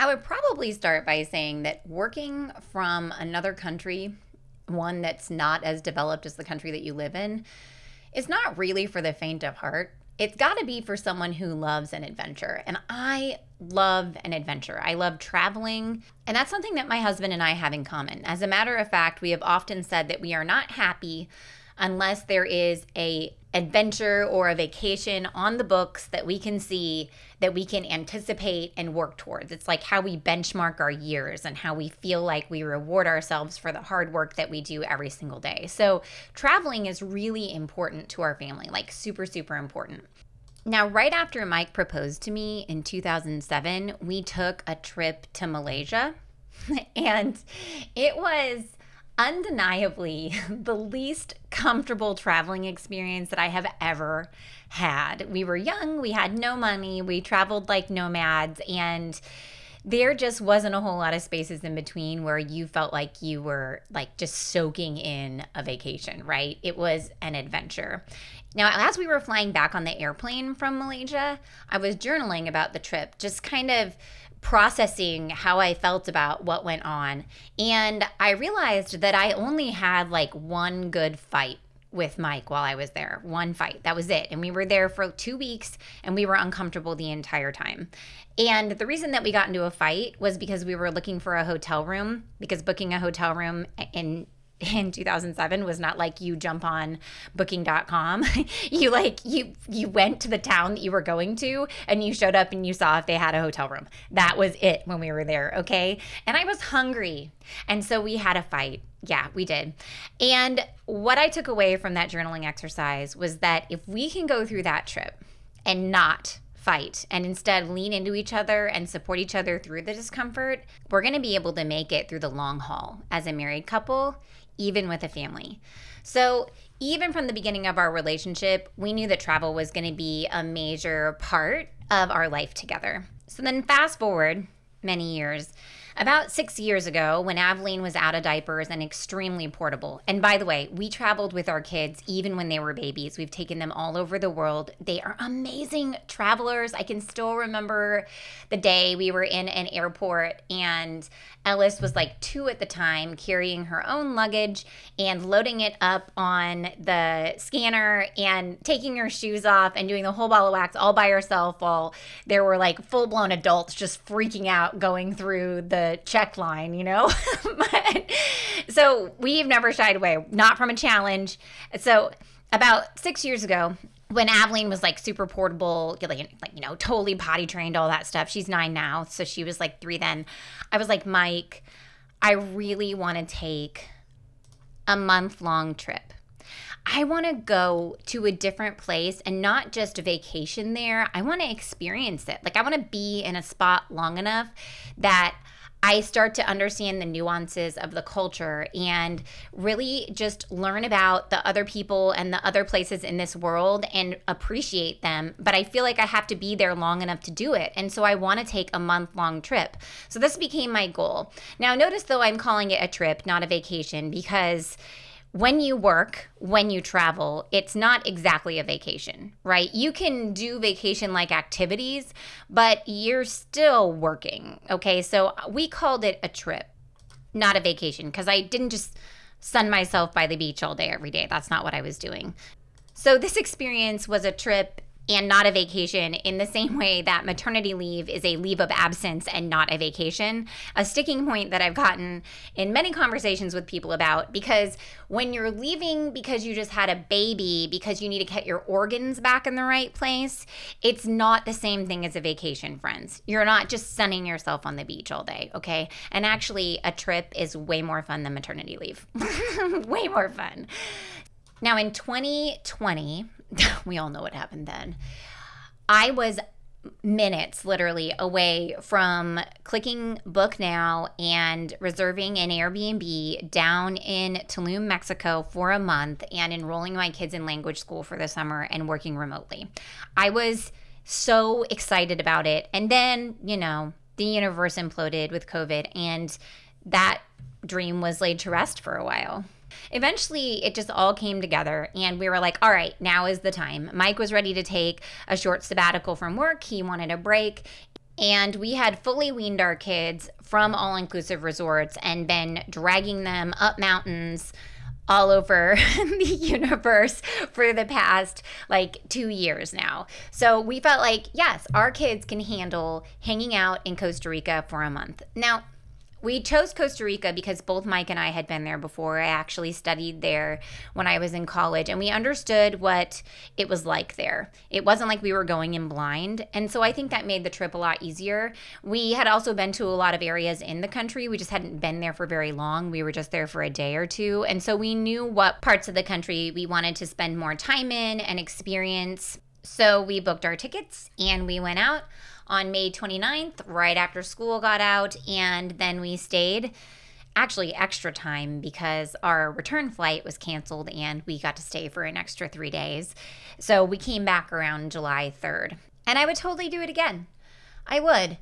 I would probably start by saying that working from another country, one that's not as developed as the country that you live in, is not really for the faint of heart. It's got to be for someone who loves an adventure. And I love an adventure. I love traveling. And that's something that my husband and I have in common. As a matter of fact, we have often said that we are not happy unless there is a adventure or a vacation on the books that we can see, that we can anticipate and work towards. It's like how we benchmark our years and how we feel like we reward ourselves for the hard work that we do every single day. So traveling is really important to our family, like super, super important. Now, right after Mike proposed to me in 2007, we took a trip to Malaysia, and it was undeniably the least comfortable traveling experience that I have ever had. We were young, we had no money, we traveled like nomads, and there just wasn't a whole lot of spaces in between where you felt like you were like just soaking in a vacation, right? It was an adventure. Now, as we were flying back on the airplane from Malaysia, I was journaling about the trip, just kind of processing how I felt about what went on. And I realized that I only had like one good fight with Mike while I was there. One fight, that was it. And we were there for 2 weeks and we were uncomfortable the entire time. And the reason that we got into a fight was because we were looking for a hotel room, because booking a hotel room in 2007 was not like you jump on booking.com. you went to the town that you were going to and you showed up and you saw if they had a hotel room. That was it when we were there, okay? And I was hungry. And so we had a fight. Yeah, we did. And what I took away from that journaling exercise was that if we can go through that trip and not fight and instead lean into each other and support each other through the discomfort, we're going to be able to make it through the long haul as a married couple, even with a family. So even from the beginning of our relationship, we knew that travel was going to be a major part of our life together. So then fast forward many years, about 6 years ago when Aveline was out of diapers and extremely portable. And by the way, we traveled with our kids even when they were babies. We've taken them all over the world. They are amazing travelers. I can still remember the day we were in an airport and Ellis was like 2 at the time, carrying her own luggage and loading it up on the scanner and taking her shoes off and doing the whole ball of wax all by herself while there were like full-blown adults just freaking out going through the check line, you know? So we've never shied away, not from a challenge. So about 6 years ago, when Aveline was like super portable, like, you know, totally potty trained, all that stuff. She's 9 now, so she was like 3 then. I was like, Mike, I really want to take a month-long trip. I want to go to a different place and not just vacation there. I want to experience it. Like, I want to be in a spot long enough that I start to understand the nuances of the culture and really just learn about the other people and the other places in this world and appreciate them. But I feel like I have to be there long enough to do it. And so I want to take a month-long trip. So this became my goal. Now, notice, though, I'm calling it a trip, not a vacation, because when you work, when you travel, it's not exactly a vacation, right? You can do vacation-like activities, but you're still working, okay? So we called it a trip, not a vacation, because I didn't just sun myself by the beach all day every day. That's not what I was doing. So this experience was a trip and not a vacation, in the same way that maternity leave is a leave of absence and not a vacation. A sticking point that I've gotten in many conversations with people about, because when you're leaving because you just had a baby, because you need to get your organs back in the right place, it's not the same thing as a vacation, friends. You're not just sunning yourself on the beach all day, okay? And actually, a trip is way more fun than maternity leave. Way more fun. Now, in 2020, we all know what happened then. I was minutes, literally, away from clicking book now and reserving an Airbnb down in Tulum, Mexico for a month and enrolling my kids in language school for the summer and working remotely. I was so excited about it. And then, you know, the universe imploded with COVID and that dream was laid to rest for a while. Eventually, it just all came together and we were like, all right, now is the time. Mike was ready to take a short sabbatical from work. He wanted a break. And we had fully weaned our kids from all-inclusive resorts and been dragging them up mountains all over the universe for the past like 2 years now. So we felt like, yes, our kids can handle hanging out in Costa Rica for a month. Now, we chose Costa Rica because both Mike and I had been there before. I actually studied there when I was in college, and we understood what it was like there. It wasn't like we were going in blind, and so I think that made the trip a lot easier. We had also been to a lot of areas in the country. We just hadn't been there for very long. We were just there for a day or two, and so we knew what parts of the country we wanted to spend more time in and experience. So we booked our tickets, and we went out on May 29th, right after school got out, and then we stayed actually extra time because our return flight was canceled and we got to stay for an extra 3 days. So we came back around July 3rd, and I would totally do it again. I would.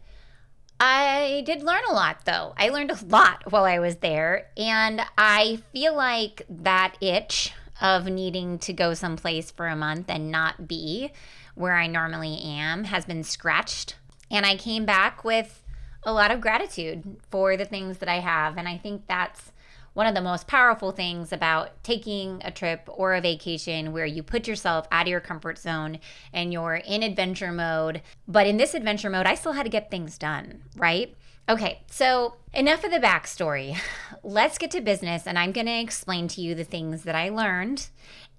I did learn a lot, though. I learned a lot while I was there, and I feel like that itch of needing to go someplace for a month and not be where I normally am has been scratched. And I came back with a lot of gratitude for the things that I have. And I think that's one of the most powerful things about taking a trip or a vacation, where you put yourself out of your comfort zone and you're in adventure mode. But in this adventure mode, I still had to get things done, right? Okay, so enough of the backstory. Let's get to business, and I'm gonna explain to you the things that I learned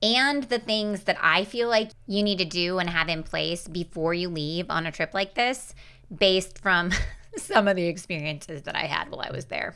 and the things that I feel like you need to do and have in place before you leave on a trip like this, based from some of the experiences that I had while I was there.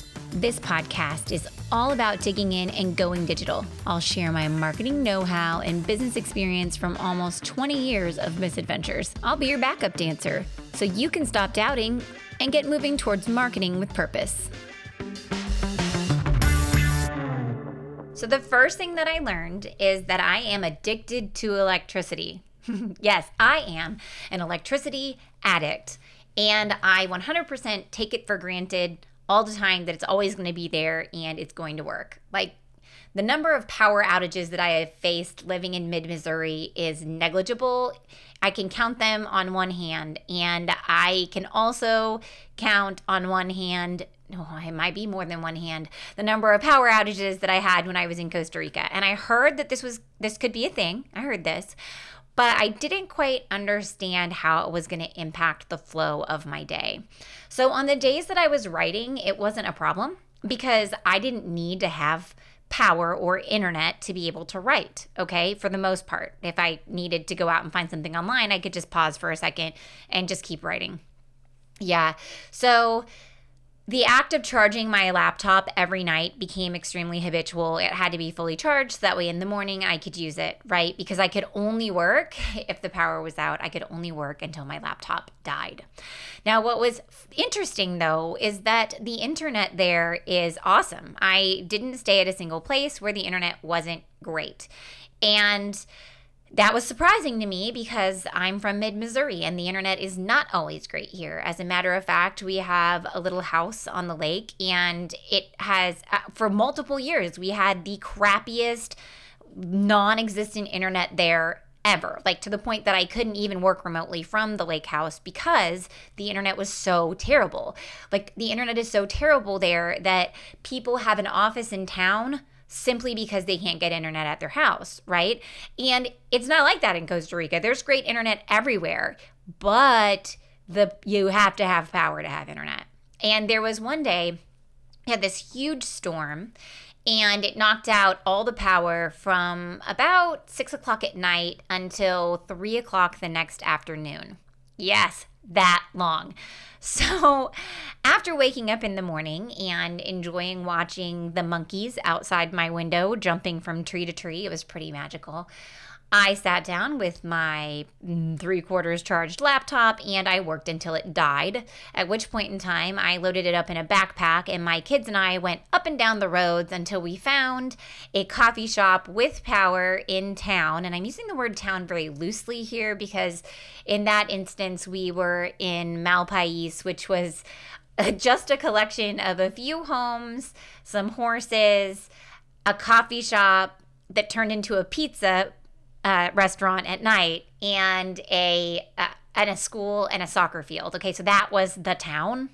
This podcast is all about digging in and going digital. I'll share my marketing know-how and business experience from almost 20 years of misadventures. I'll be your backup dancer so you can stop doubting and get moving towards marketing with purpose. So the first thing that I learned is that I am addicted to electricity. Yes, I am an electricity addict, and I 100% take it for granted all the time that it's always going to be there and it's going to work. Like, the number of power outages that I have faced living in mid-Missouri is negligible. I can count them on one hand, and I can also count on one hand, no, it might be more than one hand, the number of power outages that I had when I was in Costa Rica. And I heard that this could be a thing. I heard this, but I didn't quite understand how it was going to impact the flow of my day. So on the days that I was writing, it wasn't a problem because I didn't need to have power or internet to be able to write, okay, for the most part. If I needed to go out and find something online, I could just pause for a second and just keep writing. Yeah, so the act of charging my laptop every night became extremely habitual. It had to be fully charged, so that way in the morning I could use it, right? Because I could only work if the power was out. I could only work until my laptop died. Now, what was interesting, though, is that the internet there is awesome. I didn't stay at a single place where the internet wasn't great. And that was surprising to me because I'm from mid-Missouri and the internet is not always great here. As a matter of fact, we have a little house on the lake, and it has, for multiple years, we had the crappiest, non-existent internet there ever. Like, to the point that I couldn't even work remotely from the lake house because the internet was so terrible. Like, the internet is so terrible there that people have an office in town simply because they can't get internet at their house, right? And it's not like that in Costa Rica. There's great internet everywhere, but you have to have power to have internet. And there was one day, we had this huge storm, and it knocked out all the power from about 6 o'clock at night until 3 o'clock the next afternoon. Yes, that long. So after waking up in the morning and enjoying watching the monkeys outside my window jumping from tree to tree, it was pretty magical. I sat down with my 3/4 charged laptop and I worked until it died, at which point in time I loaded it up in a backpack and my kids and I went up and down the roads until we found a coffee shop with power in town. And I'm using the word town very loosely here because in that instance we were in Malpais, which was just a collection of a few homes, some horses, a coffee shop that turned into a pizza restaurant at night, and a school and a soccer field. Okay, so that was the town.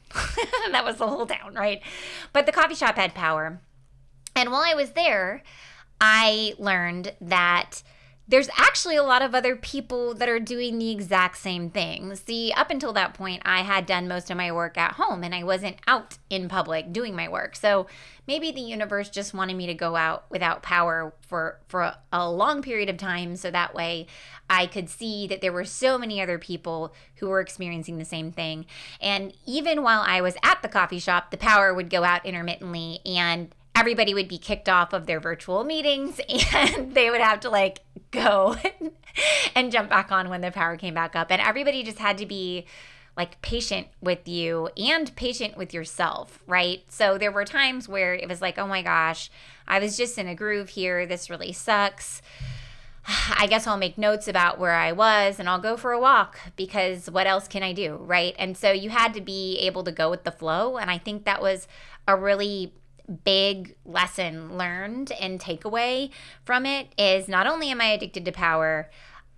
That was the whole town, right? But the coffee shop had power. And while I was there, I learned that there's actually a lot of other people that are doing the exact same thing. See, up until that point, I had done most of my work at home and I wasn't out in public doing my work. So maybe the universe just wanted me to go out without power for a long period of time so that way I could see that there were so many other people who were experiencing the same thing. And even while I was at the coffee shop, the power would go out intermittently and everybody would be kicked off of their virtual meetings and they would have to like go and jump back on when the power came back up. And everybody just had to be like patient with you and patient with yourself, right? So there were times where it was like, oh my gosh, I was just in a groove here. This really sucks. I guess I'll make notes about where I was and I'll go for a walk because what else can I do, right? And so you had to be able to go with the flow. And I think that was a really big lesson learned and takeaway from it is not only am I addicted to power,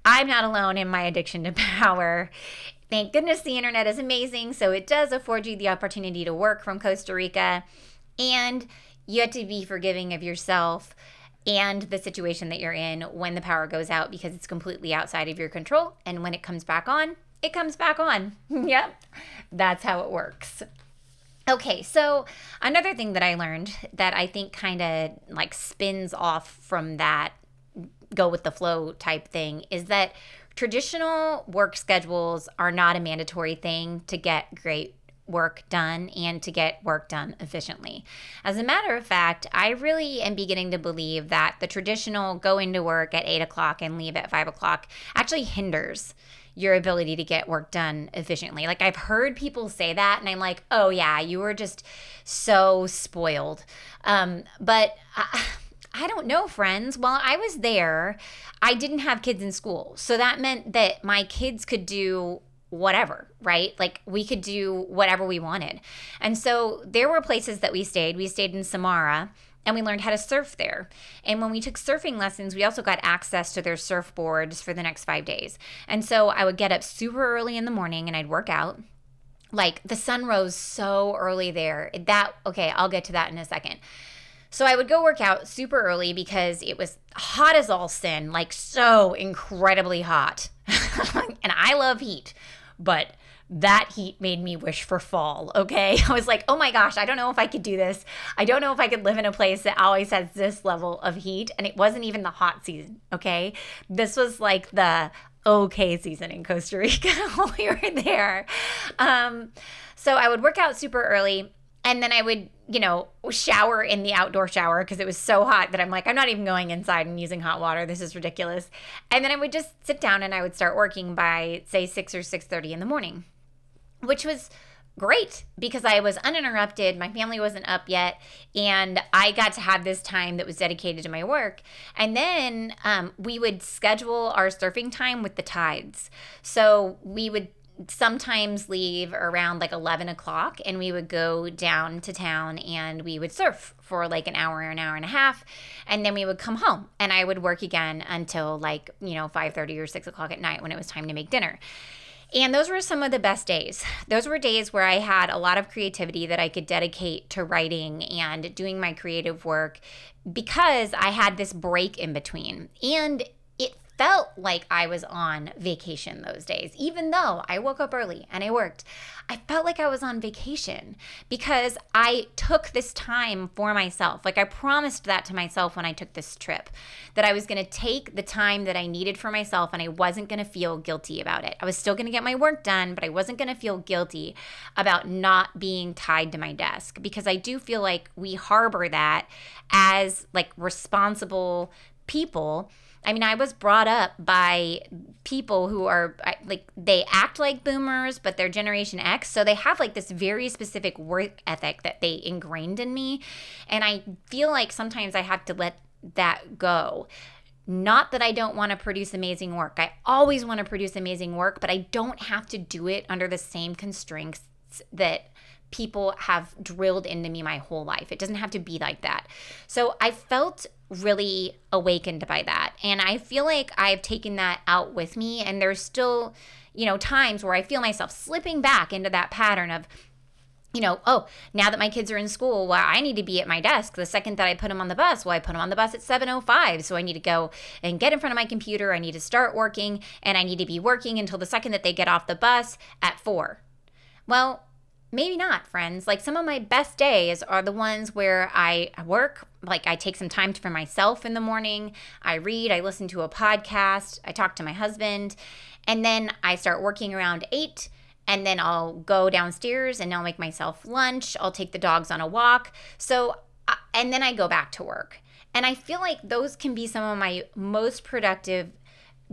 I'm not alone in my addiction to power. Thank goodness the internet is amazing, so it does afford you the opportunity to work from Costa Rica, and you have to be forgiving of yourself and the situation that you're in when the power goes out because it's completely outside of your control, and when it comes back on, it comes back on. Yep, that's how it works. Okay, so another thing that I learned that I think kind of like spins off from that go with the flow type thing is that traditional work schedules are not a mandatory thing to get great work done and to get work done efficiently. As a matter of fact, I really am beginning to believe that the traditional go into work at 8 o'clock and leave at 5 o'clock actually hinders your ability to get work done efficiently. Like I've heard people say that and I'm like, oh yeah, you were just so spoiled. But I don't know, friends. While I was there, I didn't have kids in school. So that meant that my kids could do whatever, right? Like we could do whatever we wanted. And so there were places that we stayed. We stayed in Samara and we learned how to surf there. And when we took surfing lessons, we also got access to their surfboards for the next 5 days. And so I would get up super early in the morning and I'd work out. Like the sun rose so early there. Okay, I'll get to that in a second. So I would go work out super early because it was hot as all sin, like so incredibly hot. And I love heat, but that heat made me wish for fall, okay? I was like, oh my gosh, I don't know if I could do this. I don't know if I could live in a place that always has this level of heat. And it wasn't even the hot season, okay? This was like the okay season in Costa Rica while we were there. So I would work out super early and then I would, shower in the outdoor shower because it was so hot that I'm like, I'm not even going inside and using hot water. This is ridiculous. And then I would just sit down and I would start working by, say, 6 or 6:30 in the morning. Which was great because I was uninterrupted. My family wasn't up yet. And I got to have this time that was dedicated to my work. And then we would schedule our surfing time with the tides. So we would sometimes leave around like 11 o'clock and we would go down to town and we would surf for like an hour and a half. And then we would come home and I would work again until like, 5:30 or 6 o'clock at night when it was time to make dinner. And those were some of the best days. Those were days where I had a lot of creativity that I could dedicate to writing and doing my creative work because I had this break in between. And it felt like I was on vacation those days, even though I woke up early and I worked. I felt like I was on vacation because I took this time for myself. Like I promised that to myself when I took this trip, that I was going to take the time that I needed for myself and I wasn't going to feel guilty about it. I was still going to get my work done, but I wasn't going to feel guilty about not being tied to my desk, because I do feel like we harbor that as like responsible people. I mean, I was brought up by people who are like, they act like boomers, but they're Generation X. So they have like this very specific work ethic that they ingrained in me. And I feel like sometimes I have to let that go. Not that I don't want to produce amazing work. I always want to produce amazing work, but I don't have to do it under the same constraints that people have drilled into me my whole life. It doesn't have to be like that. So I felt really awakened by that. And I feel like I've taken that out with me. And there's still, you know, times where I feel myself slipping back into that pattern of, you know, oh, now that my kids are in school, well, I need to be at my desk. The second that I put them on the bus, well, I put them on the bus at 7:05. So I need to go and get in front of my computer. I need to start working, and I need to be working until the second that they get off the bus at 4. Well, maybe not, friends. Like some of my best days are the ones where I work, like I take some time for myself in the morning. I read, I listen to a podcast, I talk to my husband, and then I start working around 8. And then I'll go downstairs and I'll make myself lunch. I'll take the dogs on a walk. So, and then I go back to work. And I feel like those can be some of my most productive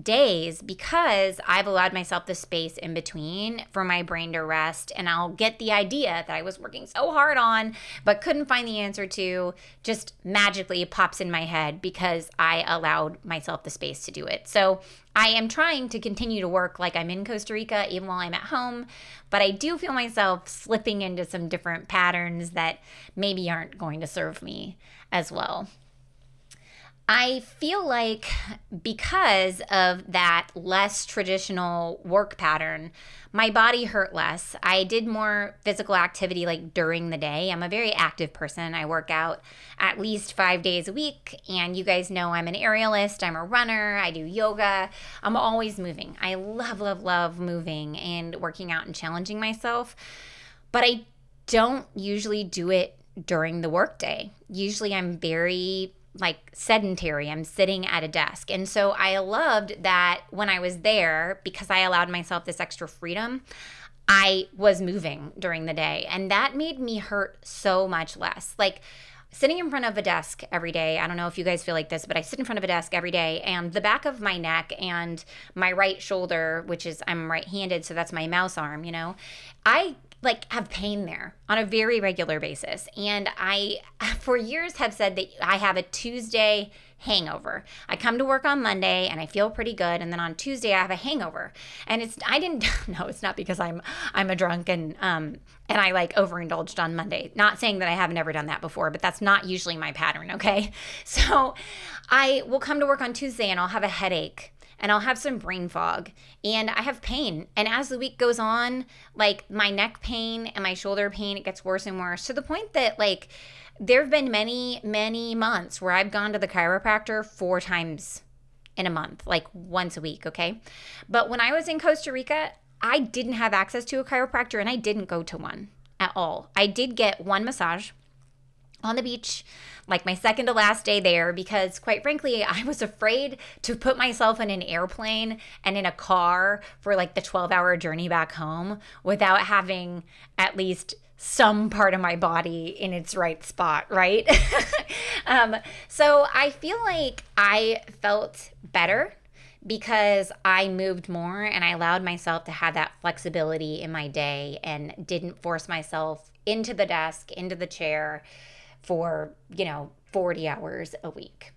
days because I've allowed myself the space in between for my brain to rest, and I'll get the idea that I was working so hard on but couldn't find the answer to just magically pops in my head because I allowed myself the space to do it. So I am trying to continue to work like I'm in Costa Rica even while I'm at home, but I do feel myself slipping into some different patterns that maybe aren't going to serve me as well. I feel like because of that less traditional work pattern, my body hurt less. I did more physical activity like during the day. I'm a very active person. I work out at least 5 days a week. And you guys know I'm an aerialist. I'm a runner. I do yoga. I'm always moving. I love, love, love moving and working out and challenging myself. But I don't usually do it during the workday. Usually I'm very like sedentary. I'm sitting at a desk. And so I loved that when I was there, because I allowed myself this extra freedom, I was moving during the day. And that made me hurt so much less. Like sitting in front of a desk every day, I don't know if you guys feel like this, but I sit in front of a desk every day, and the back of my neck and my right shoulder, which is, I'm right-handed, so that's my mouse arm, you know, I like have pain there on a very regular basis. And I, for years, have said that I have a Tuesday hangover. I come to work on Monday and I feel pretty good, and then on Tuesday I have a hangover. And it's not because I'm a drunk and I like overindulged on Monday. Not saying that I have never done that before, but that's not usually my pattern, okay? So I will come to work on Tuesday and I'll have a headache, and I'll have some brain fog, and I have pain. And as the week goes on, like my neck pain and my shoulder pain, it gets worse and worse, to the point that like there have been many, many months where I've gone to the chiropractor 4 times in a month, like once a week, okay? But when I was in Costa Rica, I didn't have access to a chiropractor, and I didn't go to one at all. I did get one massage on the beach, like my second to last day there, because quite frankly, I was afraid to put myself in an airplane and in a car for like the 12-hour journey back home without having at least some part of my body in its right spot, right? So I feel like I felt better because I moved more and I allowed myself to have that flexibility in my day and didn't force myself into the desk, into the chair for, you know, 40 hours a week.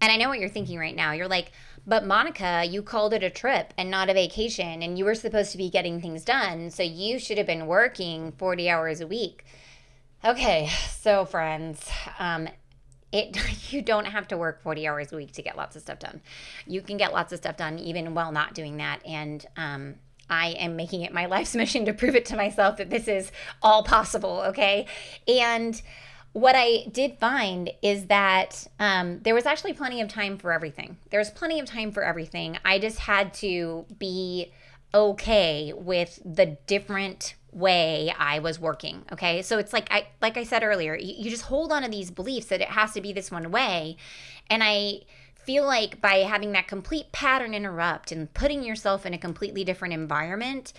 And I know what you're thinking right now. You're like, but Monica, you called it a trip and not a vacation, and you were supposed to be getting things done, so you should have been working 40 hours a week. Okay, so friends, you don't have to work 40 hours a week to get lots of stuff done. You can get lots of stuff done even while not doing that, and I am making it my life's mission to prove it to myself that this is all possible, okay? And what I did find is that there was actually plenty of time for everything. I just had to be okay with the different way I was working. Okay. So it's like I said earlier, you just hold on to these beliefs that it has to be this one way. And I feel like by having that complete pattern interrupt and putting yourself in a completely different environment,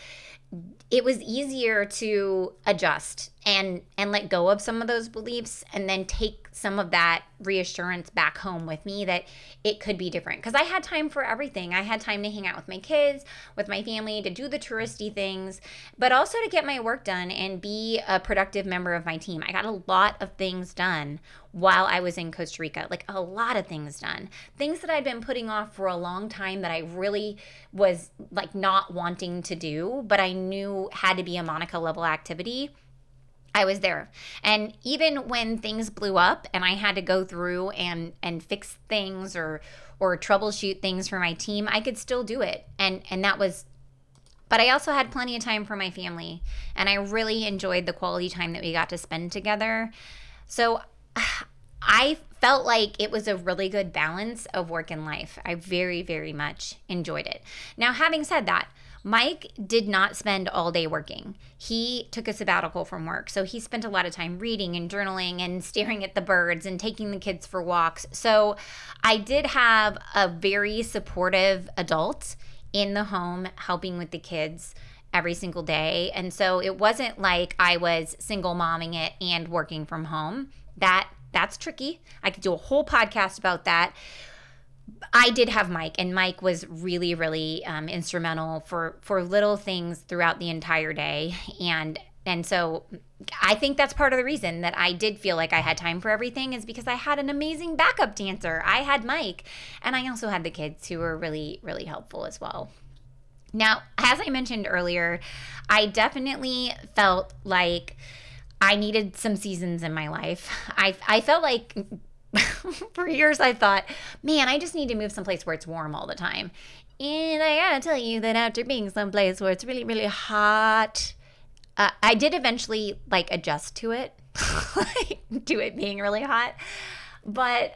it was easier to adjust and let go of some of those beliefs and then take some of that reassurance back home with me that it could be different. Because I had time for everything. I had time to hang out with my kids, with my family, to do the touristy things, but also to get my work done and be a productive member of my team. I got a lot of things done while I was in Costa Rica, like a lot of things done. Things that I'd been putting off for a long time that I really was like not wanting to do, but I knew had to be a Monica level activity. I was there. And even when things blew up and I had to go through and fix things or troubleshoot things for my team, I could still do it. And that was, but I also had plenty of time for my family, and I really enjoyed the quality time that we got to spend together. So I felt like it was a really good balance of work and life. I very, very much enjoyed it. Now, having said that, Mike did not spend all day working. He took a sabbatical from work. So he spent a lot of time reading and journaling and staring at the birds and taking the kids for walks. So I did have a very supportive adult in the home helping with the kids every single day. And so it wasn't like I was single momming it and working from home. That's tricky. I could do a whole podcast about that. I did have Mike, and Mike was really, really instrumental for little things throughout the entire day. And so I think that's part of the reason that I did feel like I had time for everything, is because I had an amazing backup dancer. I had Mike, and I also had the kids, who were really, really helpful as well. Now, as I mentioned earlier, I definitely felt like I needed some seasons in my life. I felt like for years I thought, man, I just need to move someplace where it's warm all the time. And I gotta tell you that after being someplace where it's really, really hot, I did eventually like adjust to it, to it being really hot. But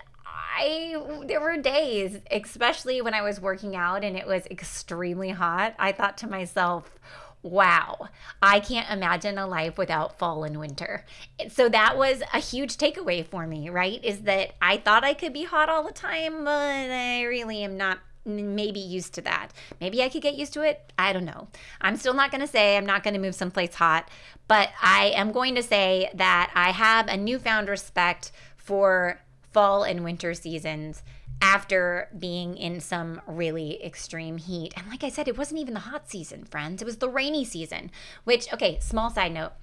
there were days, especially when I was working out and it was extremely hot, I thought to myself, wow, I can't imagine a life without fall and winter. So that was a huge takeaway for me, right? Is that I thought I could be hot all the time, but I really am not maybe used to that. Maybe I could get used to it. I don't know. I'm still not going to say I'm not going to move someplace hot, but I am going to say that I have a newfound respect for fall and winter seasons after being in some really extreme heat. And like I said, it wasn't even the hot season, friends. It was the rainy season, which, okay, small side note.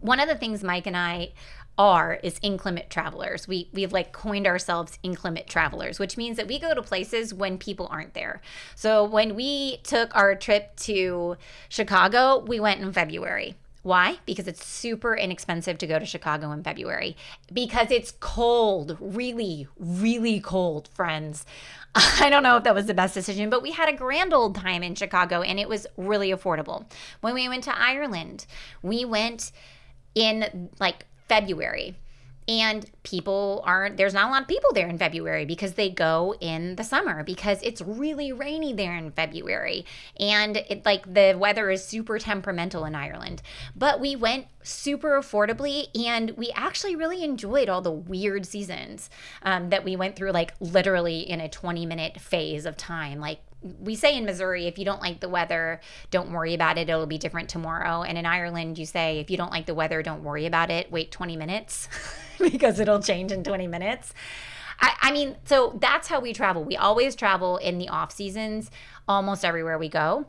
One of the things Mike and I is inclement travelers. We've like coined ourselves inclement travelers, which means that we go to places when people aren't there. So when we took our trip to Chicago, we went in February. Why? Because it's super inexpensive to go to Chicago in February. Because it's cold, really, really cold, friends. I don't know if that was the best decision, but we had a grand old time in Chicago and it was really affordable. When we went to Ireland, we went in like February. And there's not a lot of people there in February because they go in the summer because it's really rainy there in February. And the weather is super temperamental in Ireland. But we went super affordably, and we actually really enjoyed all the weird seasons that we went through, like literally in a 20-minute phase of time. Like we say in Missouri, if you don't like the weather, don't worry about it. It'll be different tomorrow. And in Ireland, you say, if you don't like the weather, don't worry about it. Wait 20 minutes. Because it'll change in 20 minutes. I mean, so that's how we travel. We always travel in the off seasons almost everywhere we go.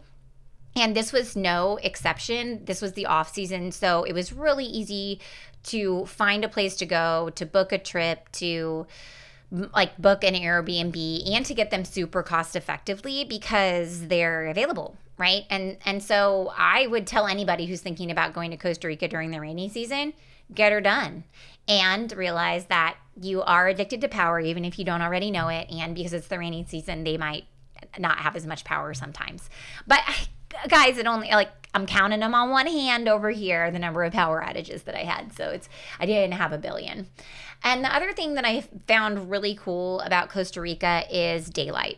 And this was no exception. This was the off season. So it was really easy to find a place to go, to book a trip, to book an Airbnb, and to get them super cost effectively because they're available, right? And so I would tell anybody who's thinking about going to Costa Rica during the rainy season, get her done. And realize that you are addicted to power, even if you don't already know it. And because it's the rainy season, they might not have as much power sometimes. But guys, it only, like, I'm counting them on one hand over here, the number of power outages that I had. So it's, I didn't have a billion. And the other thing that I found really cool about Costa Rica is daylight.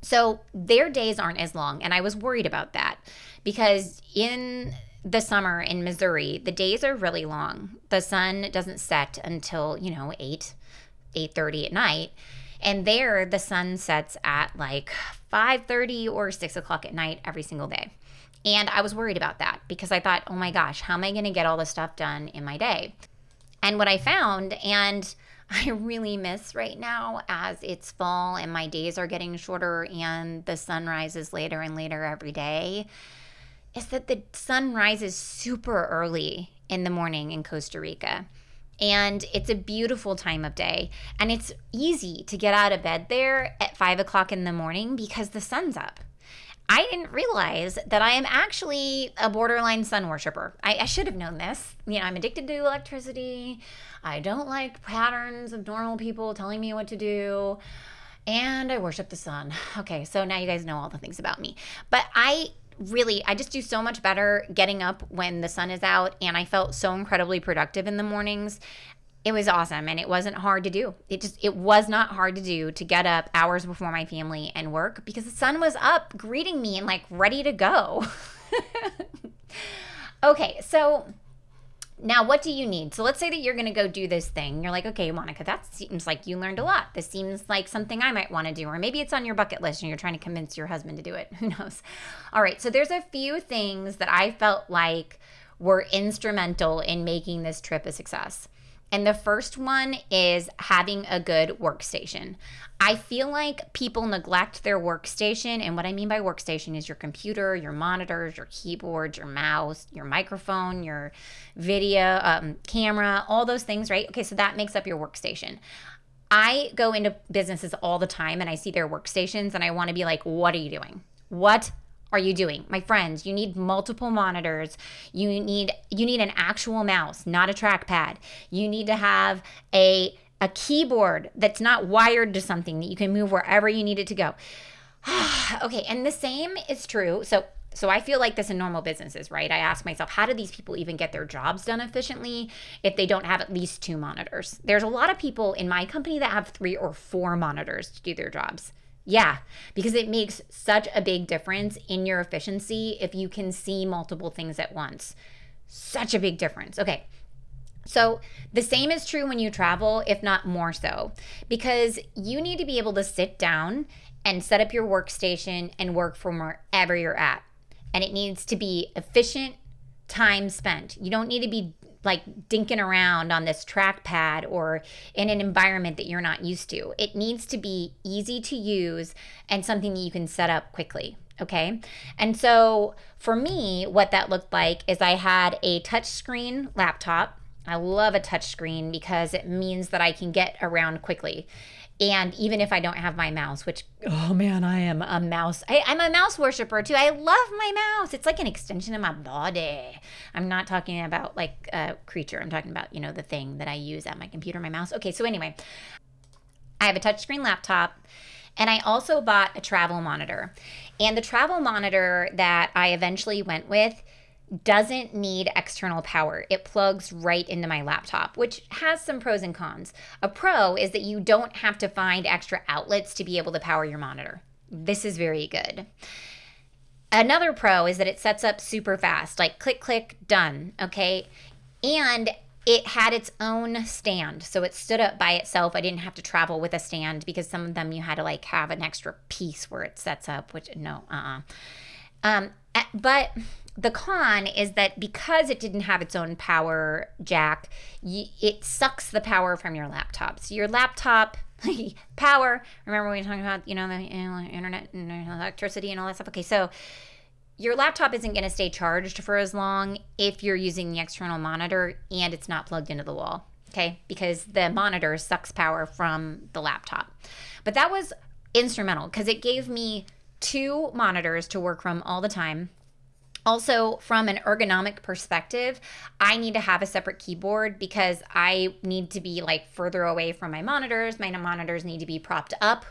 So their days aren't as long, and I was worried about that because in the summer in Missouri, the days are really long. The sun doesn't set until, 8:30 at night. And there, the sun sets at like 5:30 or 6 o'clock at night every single day. And I was worried about that because I thought, oh my gosh, how am I going to get all this stuff done in my day? And what I found, and I really miss right now as it's fall and my days are getting shorter and the sun rises later and later every day, is that the sun rises super early in the morning in Costa Rica. And it's a beautiful time of day. And it's easy to get out of bed there at 5 o'clock in the morning because the sun's up. I didn't realize that I am actually a borderline sun worshiper. I should have known this. I'm addicted to electricity. I don't like patterns of normal people telling me what to do. And I worship the sun. Okay, so now you guys know all the things about me. But I just do so much better getting up when the sun is out. And I felt so incredibly productive in the mornings. It was awesome, and it wasn't hard to do. It was not hard to do to get up hours before my family and work because the sun was up greeting me and like ready to go. Okay, so now what do you need? So let's say that you're going to go do this thing. You're like, okay, Monica, that seems like you learned a lot. This seems like something I might want to do, or maybe it's on your bucket list and you're trying to convince your husband to do it. Who knows? All right, so there's a few things that I felt like were instrumental in making this trip a success. And the first one is having a good workstation. I feel like people neglect their workstation. And what I mean by workstation is your computer, your monitors, your keyboard, your mouse, your microphone, your video, camera, all those things, right? Okay, so that makes up your workstation. I go into businesses all the time and I see their workstations and I want to be like, what are you doing? What are you doing? My friends, you need multiple monitors. You need an actual mouse, not a trackpad. You need to have a keyboard that's not wired to something that you can move wherever you need it to go. Okay, and the same is true. So I feel like this in normal businesses, right? I ask myself, how do these people even get their jobs done efficiently if they don't have at least two monitors? There's a lot of people in my company that have 3 or 4 monitors to do their jobs. Yeah, because it makes such a big difference in your efficiency if you can see multiple things at once. Such a big difference. Okay, so the same is true when you travel, if not more so, because you need to be able to sit down and set up your workstation and work from wherever you're at. And it needs to be efficient time spent. You don't need to be like dinking around on this trackpad or in an environment that you're not used to. It needs to be easy to use and something that you can set up quickly, okay? And so for me, what that looked like is I had a touchscreen laptop. I love a touchscreen because it means that I can get around quickly. And even if I don't have my mouse, which, oh man, I am a mouse. I'm a mouse worshiper too. I love my mouse. It's like an extension of my body. I'm not talking about like a creature. I'm talking about, the thing that I use at my computer, my mouse. Okay, so anyway, I have a touchscreen laptop and I also bought a travel monitor. And the travel monitor that I eventually went with doesn't need external power. It plugs right into my laptop, which has some pros and cons. A pro is that you don't have to find extra outlets to be able to power your monitor. This is very good. Another pro is that it sets up super fast, like click, click, done, okay? And it had its own stand, so it stood up by itself. I didn't have to travel with a stand because some of them you had to like have an extra piece where it sets up, which but the con is that because it didn't have its own power jack, it sucks the power from your laptop. So your laptop power, remember we were talking about, the internet and electricity and all that stuff. Okay, so your laptop isn't going to stay charged for as long if you're using the external monitor and it's not plugged into the wall, okay? Because the monitor sucks power from the laptop. But that was instrumental because it gave me 2 monitors to work from all the time. Also, from an ergonomic perspective, I need to have a separate keyboard because I need to be like further away from my monitors. My monitors need to be propped up.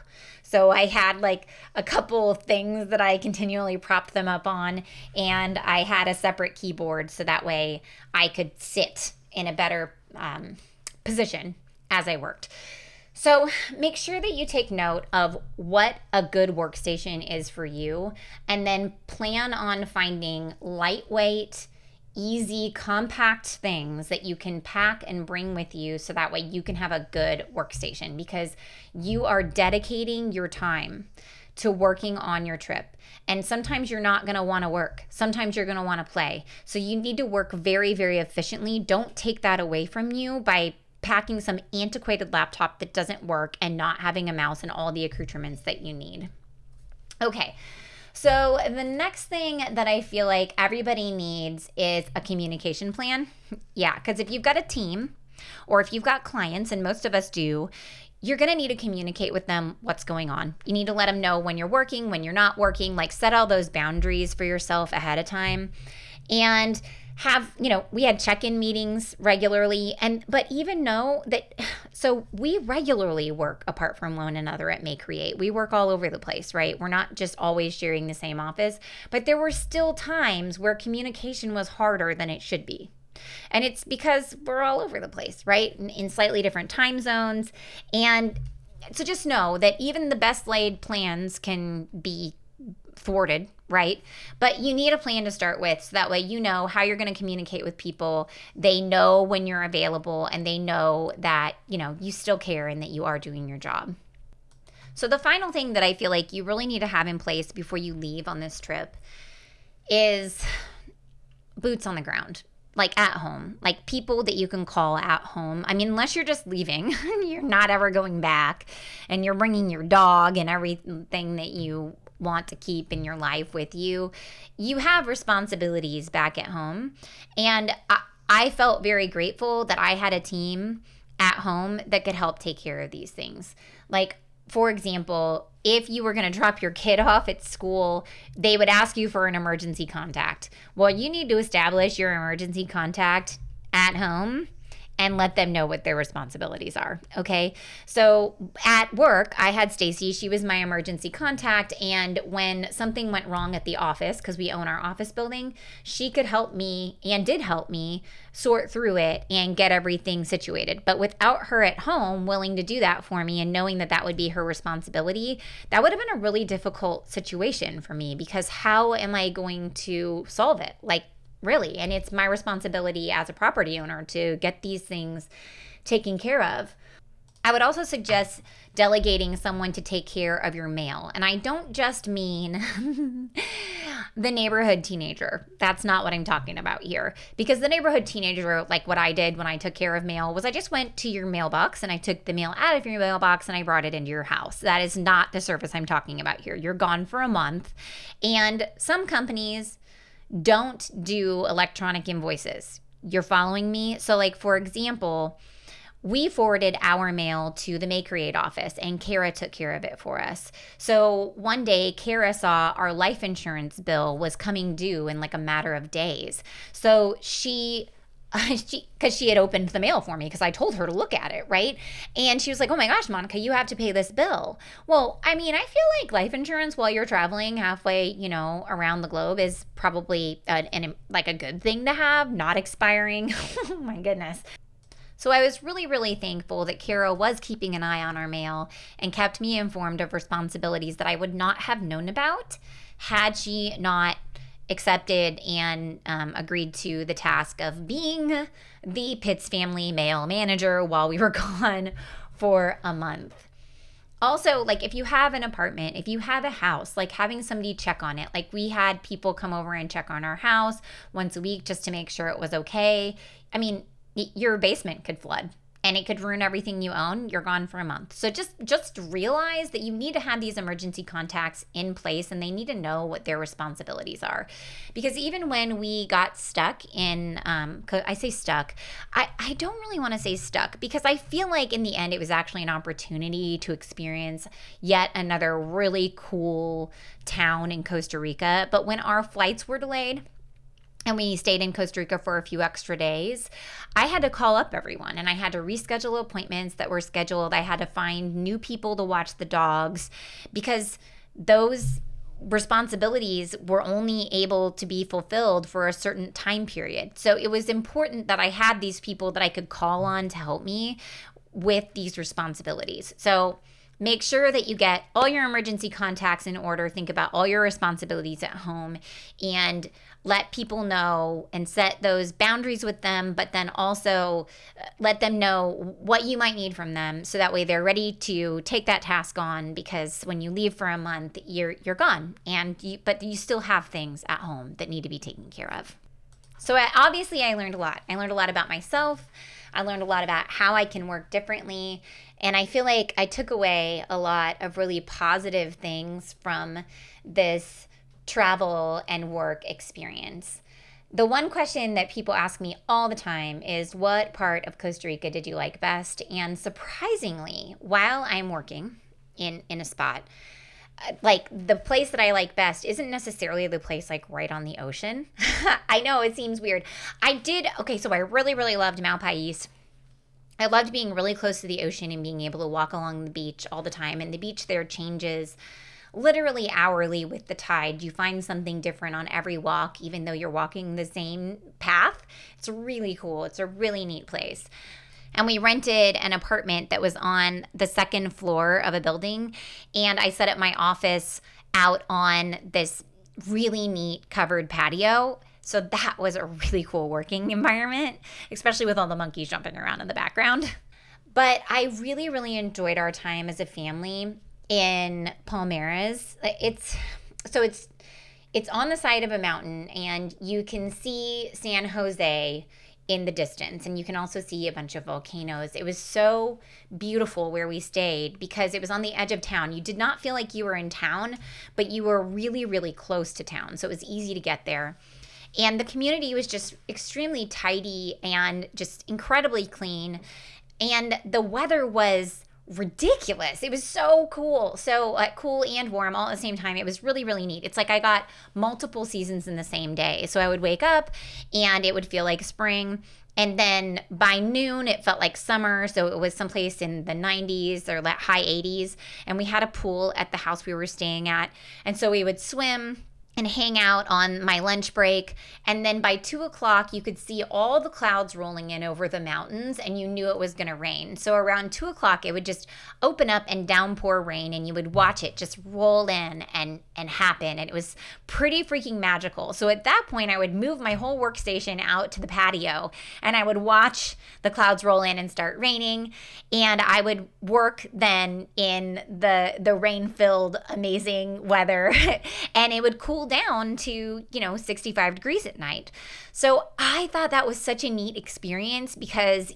So I had like a couple of things that I continually propped them up on, and I had a separate keyboard so that way I could sit in a better position as I worked. So make sure that you take note of what a good workstation is for you, and then plan on finding lightweight, easy, compact things that you can pack and bring with you so that way you can have a good workstation, because you are dedicating your time to working on your trip. And sometimes you're not going to want to work. Sometimes you're going to want to play. So you need to work very, very efficiently. Don't take that away from you by packing some antiquated laptop that doesn't work and not having a mouse and all the accoutrements that you need. Okay, so the next thing that I feel like everybody needs is a communication plan. Yeah, because if you've got a team or if you've got clients, and most of us do, you're going to need to communicate with them what's going on. You need to let them know when you're working, when you're not working, like set all those boundaries for yourself ahead of time. And have, you know, we had check-in meetings regularly, but even know that, so we regularly work apart from one another at MayCreate. We work all over the place, right? We're not just always sharing the same office, but there were still times where communication was harder than it should be. And it's because we're all over the place, right? In slightly different time zones. And so just know that even the best laid plans can be thwarted, right? But you need a plan to start with so that way you know how you're going to communicate with people. They know when you're available, and they know that, you know, you still care and that you are doing your job. So the final thing that I feel like you really need to have in place before you leave on this trip is boots on the ground. Like at home, like people that you can call at home. I mean, unless you're just leaving, you're not ever going back, and you're bringing your dog and everything that you want to keep in your life with you. You have responsibilities back at home. And I felt very grateful that I had a team at home that could help take care of these things. Like, for example, if you were going to drop your kid off at school, they would ask you for an emergency contact. Well, you need to establish your emergency contact at home and let them know what their responsibilities are, okay? So at work, I had Stacy. She was my emergency contact, and when something went wrong at the office, because we own our office building, she could help me and did help me sort through it and get everything situated. But without her at home willing to do that for me and knowing that that would be her responsibility, that would have been a really difficult situation for me, because how am I going to solve it? Like, really? And it's my responsibility as a property owner to get these things taken care of. I would also suggest delegating someone to take care of your mail. And I don't just mean the neighborhood teenager. That's not what I'm talking about here. Because the neighborhood teenager, like what I did when I took care of mail, was I just went to your mailbox and I took the mail out of your mailbox and I brought it into your house. That is not the service I'm talking about here. You're gone for a month. And some companies don't do electronic invoices. You're following me? So like, for example, we forwarded our mail to the MayCreate office, and Kara took care of it for us. So one day, Kara saw our life insurance bill was coming due in like a matter of days. So because she had opened the mail for me because I told her to look at it, right? And she was like, oh my gosh, Monica, you have to pay this bill. Well, I mean, I feel like life insurance while you're traveling halfway, you know, around the globe is probably a good thing to have, not expiring. Oh my goodness. So I was really, really thankful that Kara was keeping an eye on our mail and kept me informed of responsibilities that I would not have known about had she not accepted and agreed to the task of being the Pitts family mail manager while we were gone for a month. Also, like, if you have an apartment, if you have a house, like having somebody check on it. Like, we had people come over and check on our house once a week just to make sure it was okay. I mean, your basement could flood, and it could ruin everything you own. You're gone for a month. So just realize that you need to have these emergency contacts in place, and they need to know what their responsibilities are. Because even when we got stuck in, I say stuck, I don't really want to say stuck, because I feel like in the end it was actually an opportunity to experience yet another really cool town in Costa Rica. But when our flights were delayed, and we stayed in Costa Rica for a few extra days, I had to call up everyone, and I had to reschedule appointments that were scheduled. I had to find new people to watch the dogs, because those responsibilities were only able to be fulfilled for a certain time period. So it was important that I had these people that I could call on to help me with these responsibilities. So make sure that you get all your emergency contacts in order. Think about all your responsibilities at home and let people know and set those boundaries with them, but then also let them know what you might need from them, so that way they're ready to take that task on, because when you leave for a month, you're gone, but you still have things at home that need to be taken care of. So obviously I learned a lot. I learned a lot about myself. I learned a lot about how I can work differently. And I feel like I took away a lot of really positive things from this travel and work experience. The one question that people ask me all the time is, what part of Costa Rica did you like best? And surprisingly, while I'm working in a spot, like, the place that I like best isn't necessarily the place like right on the ocean. I know it seems weird. I really, really loved Malpais. I loved being really close to the ocean and being able to walk along the beach all the time. And the beach there changes literally hourly with the tide. You find something different on every walk, even though you're walking the same path. It's really cool. It's a really neat place. And we rented an apartment that was on the second floor of a building, and I set up my office out on this really neat covered patio. So that was a really cool working environment, especially with all the monkeys jumping around in the background. But I really, really enjoyed our time as a family in Palmares. It's on the side of a mountain, and you can see San Jose in the distance, and you can also see a bunch of volcanoes. It was so beautiful where we stayed, because it was on the edge of town. You did not feel like you were in town, but you were really, really close to town, so it was easy to get there. And the community was just extremely tidy and just incredibly clean, and the weather was ridiculous. It was so cool. So cool and warm all at the same time. It was really, really neat. It's like I got multiple seasons in the same day. So I would wake up and it would feel like spring. And then by noon, it felt like summer. So it was someplace in the 90s or high 80s. And we had a pool at the house we were staying at. And so we would swim and hang out on my lunch break. And then by 2 o'clock, you could see all the clouds rolling in over the mountains, and you knew it was going to rain. So around 2 o'clock, it would just open up and downpour rain, and you would watch it just roll in and happen. And it was pretty freaking magical. So at that point, I would move my whole workstation out to the patio, and I would watch the clouds roll in and start raining. And I would work then in the rain-filled, amazing weather, and it would cool down to 65 degrees at night. So I thought that was such a neat experience, because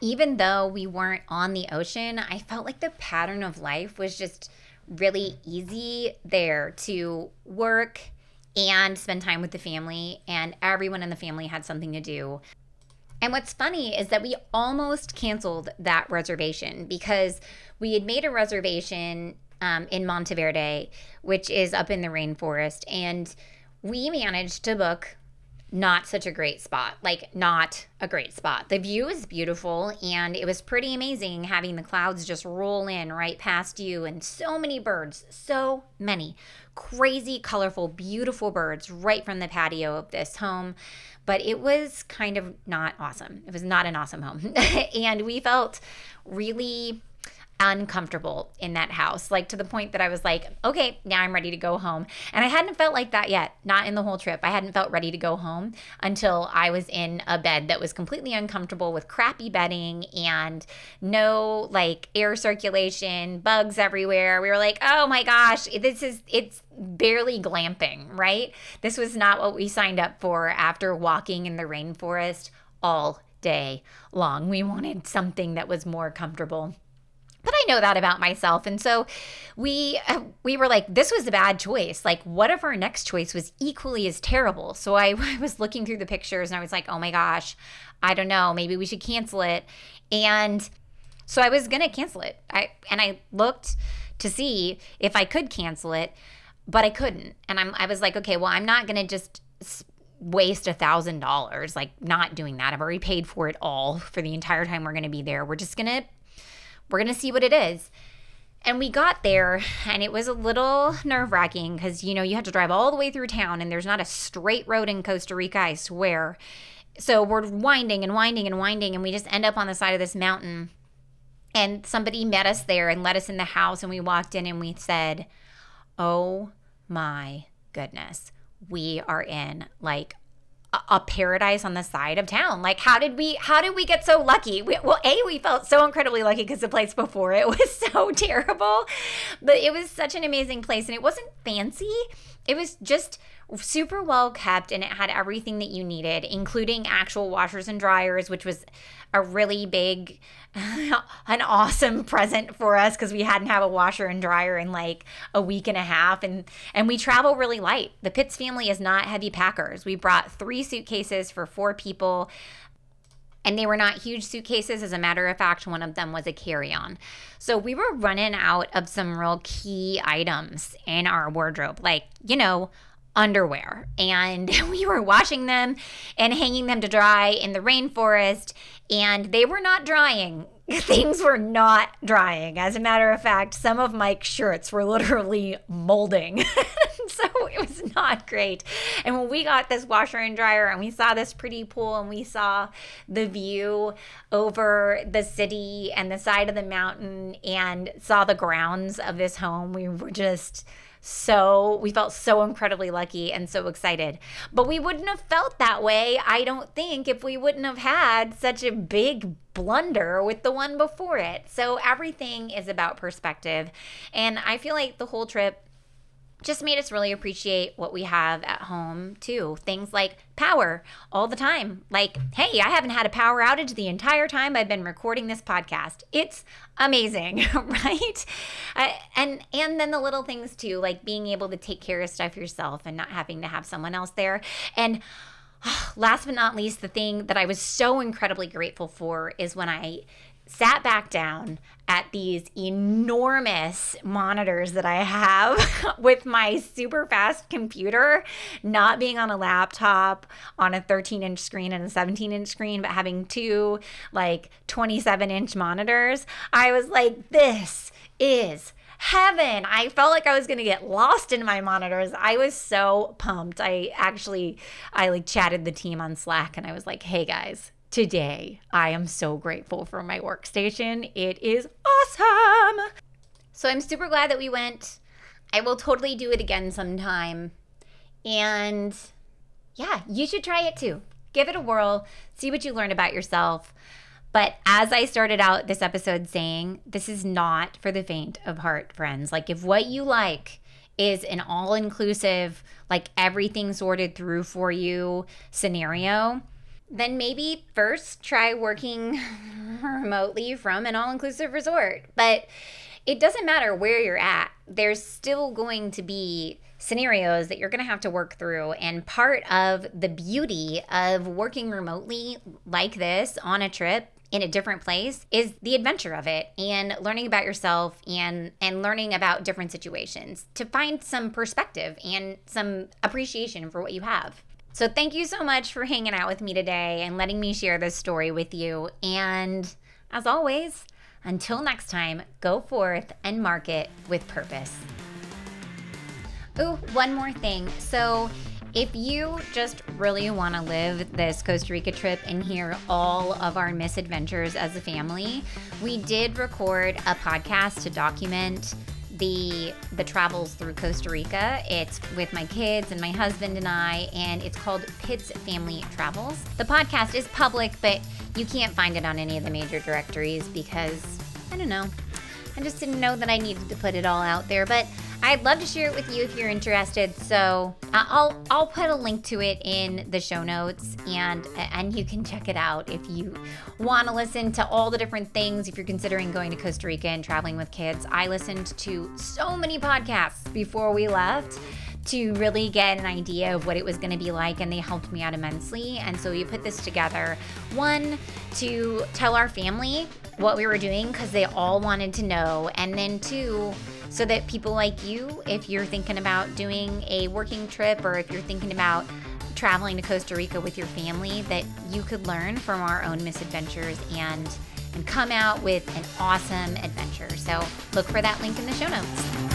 even though we weren't on the ocean, I felt like the pattern of life was just really easy there to work and spend time with the family, and everyone in the family had something to do. And what's funny is that we almost canceled that reservation, because we had made a reservation in Monteverde, which is up in the rainforest, and we managed to book not a great spot. The view is beautiful, and it was pretty amazing having the clouds just roll in right past you, and so many birds, so many crazy, colorful, beautiful birds right from the patio of this home. But it was kind of not awesome. It was not an awesome home. And we felt really uncomfortable in that house, to the point that I was like, okay, now I'm ready to go home. And I hadn't felt like that yet, not in the whole trip. I hadn't felt ready to go home until I was in a bed that was completely uncomfortable, with crappy bedding and no air circulation, bugs everywhere. We were like, oh my gosh, it's barely glamping, right? This was not what we signed up for after walking in the rainforest all day long. We wanted something that was more comfortable. But I know that about myself. And so we were like, this was a bad choice. What if our next choice was equally as terrible? So I was looking through the pictures, and I was like, oh my gosh, I don't know. Maybe we should cancel it. And so I was going to cancel it. I looked to see if I could cancel it, but I couldn't. And I was like, okay, well, I'm not going to just waste $1,000, like not doing that. I've already paid for it all for the entire time we're going to be there. We're just going to, we're going to see what it is. And we got there and it was a little nerve-wracking because, you know, you have to drive all the way through town and there's not a straight road in Costa Rica, I swear. So we're winding and winding and winding, and we just end up on the side of this mountain. And somebody met us there and let us in the house, and we walked in and we said, oh my goodness, we are in like a paradise on the side of town. Like, how did we get so lucky? We felt so incredibly lucky because the place before it was so terrible, but it was such an amazing place. And it wasn't fancy. It was just super well kept, and it had everything that you needed, including actual washers and dryers, which was a really big, an awesome present for us because we hadn't had a washer and dryer in like a week and a half. And we travel really light. The Pitts family is not heavy packers. We brought 3 suitcases for 4 people, and they were not huge suitcases. As a matter of fact, one of them was a carry-on. So we were running out of some real key items in our wardrobe, like, you know, underwear, and we were washing them and hanging them to dry in the rainforest, and they were not drying. Things were not drying. As a matter of fact, some of Mike's shirts were literally molding. So it was not great. And when we got this washer and dryer and we saw this pretty pool and we saw the view over the city and the side of the mountain and saw the grounds of this home, we felt so incredibly lucky and so excited. But we wouldn't have felt that way, I don't think, if we wouldn't have had such a big blunder with the one before it. So everything is about perspective. And I feel like the whole trip just made us really appreciate what we have at home too. Things like power all the time. Like, hey, I haven't had a power outage the entire time I've been recording this podcast. It's amazing, right? And then the little things too, like being able to take care of stuff yourself and not having to have someone else there. And last but not least, the thing that I was so incredibly grateful for is when I sat back down at these enormous monitors that I have with my super fast computer, not being on a laptop on a 13-inch screen and a 17-inch screen, but having 2 like 27-inch monitors. I was like, this is heaven. I felt like I was going to get lost in my monitors. I was so pumped. I like chatted the team on Slack and I was like, hey guys, today, I am so grateful for my workstation. It is awesome. So I'm super glad that we went. I will totally do it again sometime. And yeah, you should try it too. Give it a whirl. See what you learn about yourself. But as I started out this episode saying, this is not for the faint of heart, friends. Like, if what you like is an all-inclusive, like everything sorted through for you scenario, then maybe first try working remotely from an all-inclusive resort. But it doesn't matter where you're at. There's still going to be scenarios that you're going to have to work through. And part of the beauty of working remotely like this on a trip in a different place is the adventure of it and learning about yourself and learning about different situations to find some perspective and some appreciation for what you have. So thank you so much for hanging out with me today and letting me share this story with you. And as always, until next time, go forth and market with purpose. Oh, one more thing. So if you just really want to live this Costa Rica trip and hear all of our misadventures as a family, we did record a podcast to document the travels through Costa Rica. It's with my kids and my husband and I, and it's called Pitts Family Travels. The podcast is public, but you can't find it on any of the major directories because, I don't know, I just didn't know that I needed to put it all out there. But I'd love to share it with you if you're interested. So I'll put a link to it in the show notes, and you can check it out if you want to listen to all the different things. If you're considering going to Costa Rica and traveling with kids, I listened to so many podcasts before we left to really get an idea of what it was going to be like, and they helped me out immensely. And so we put this together, one, to tell our family what we were doing because they all wanted to know, and then 2, so that people like you, if you're thinking about doing a working trip or if you're thinking about traveling to Costa Rica with your family that you could learn from our own misadventures and come out with an awesome adventure. So look for that link in the show notes.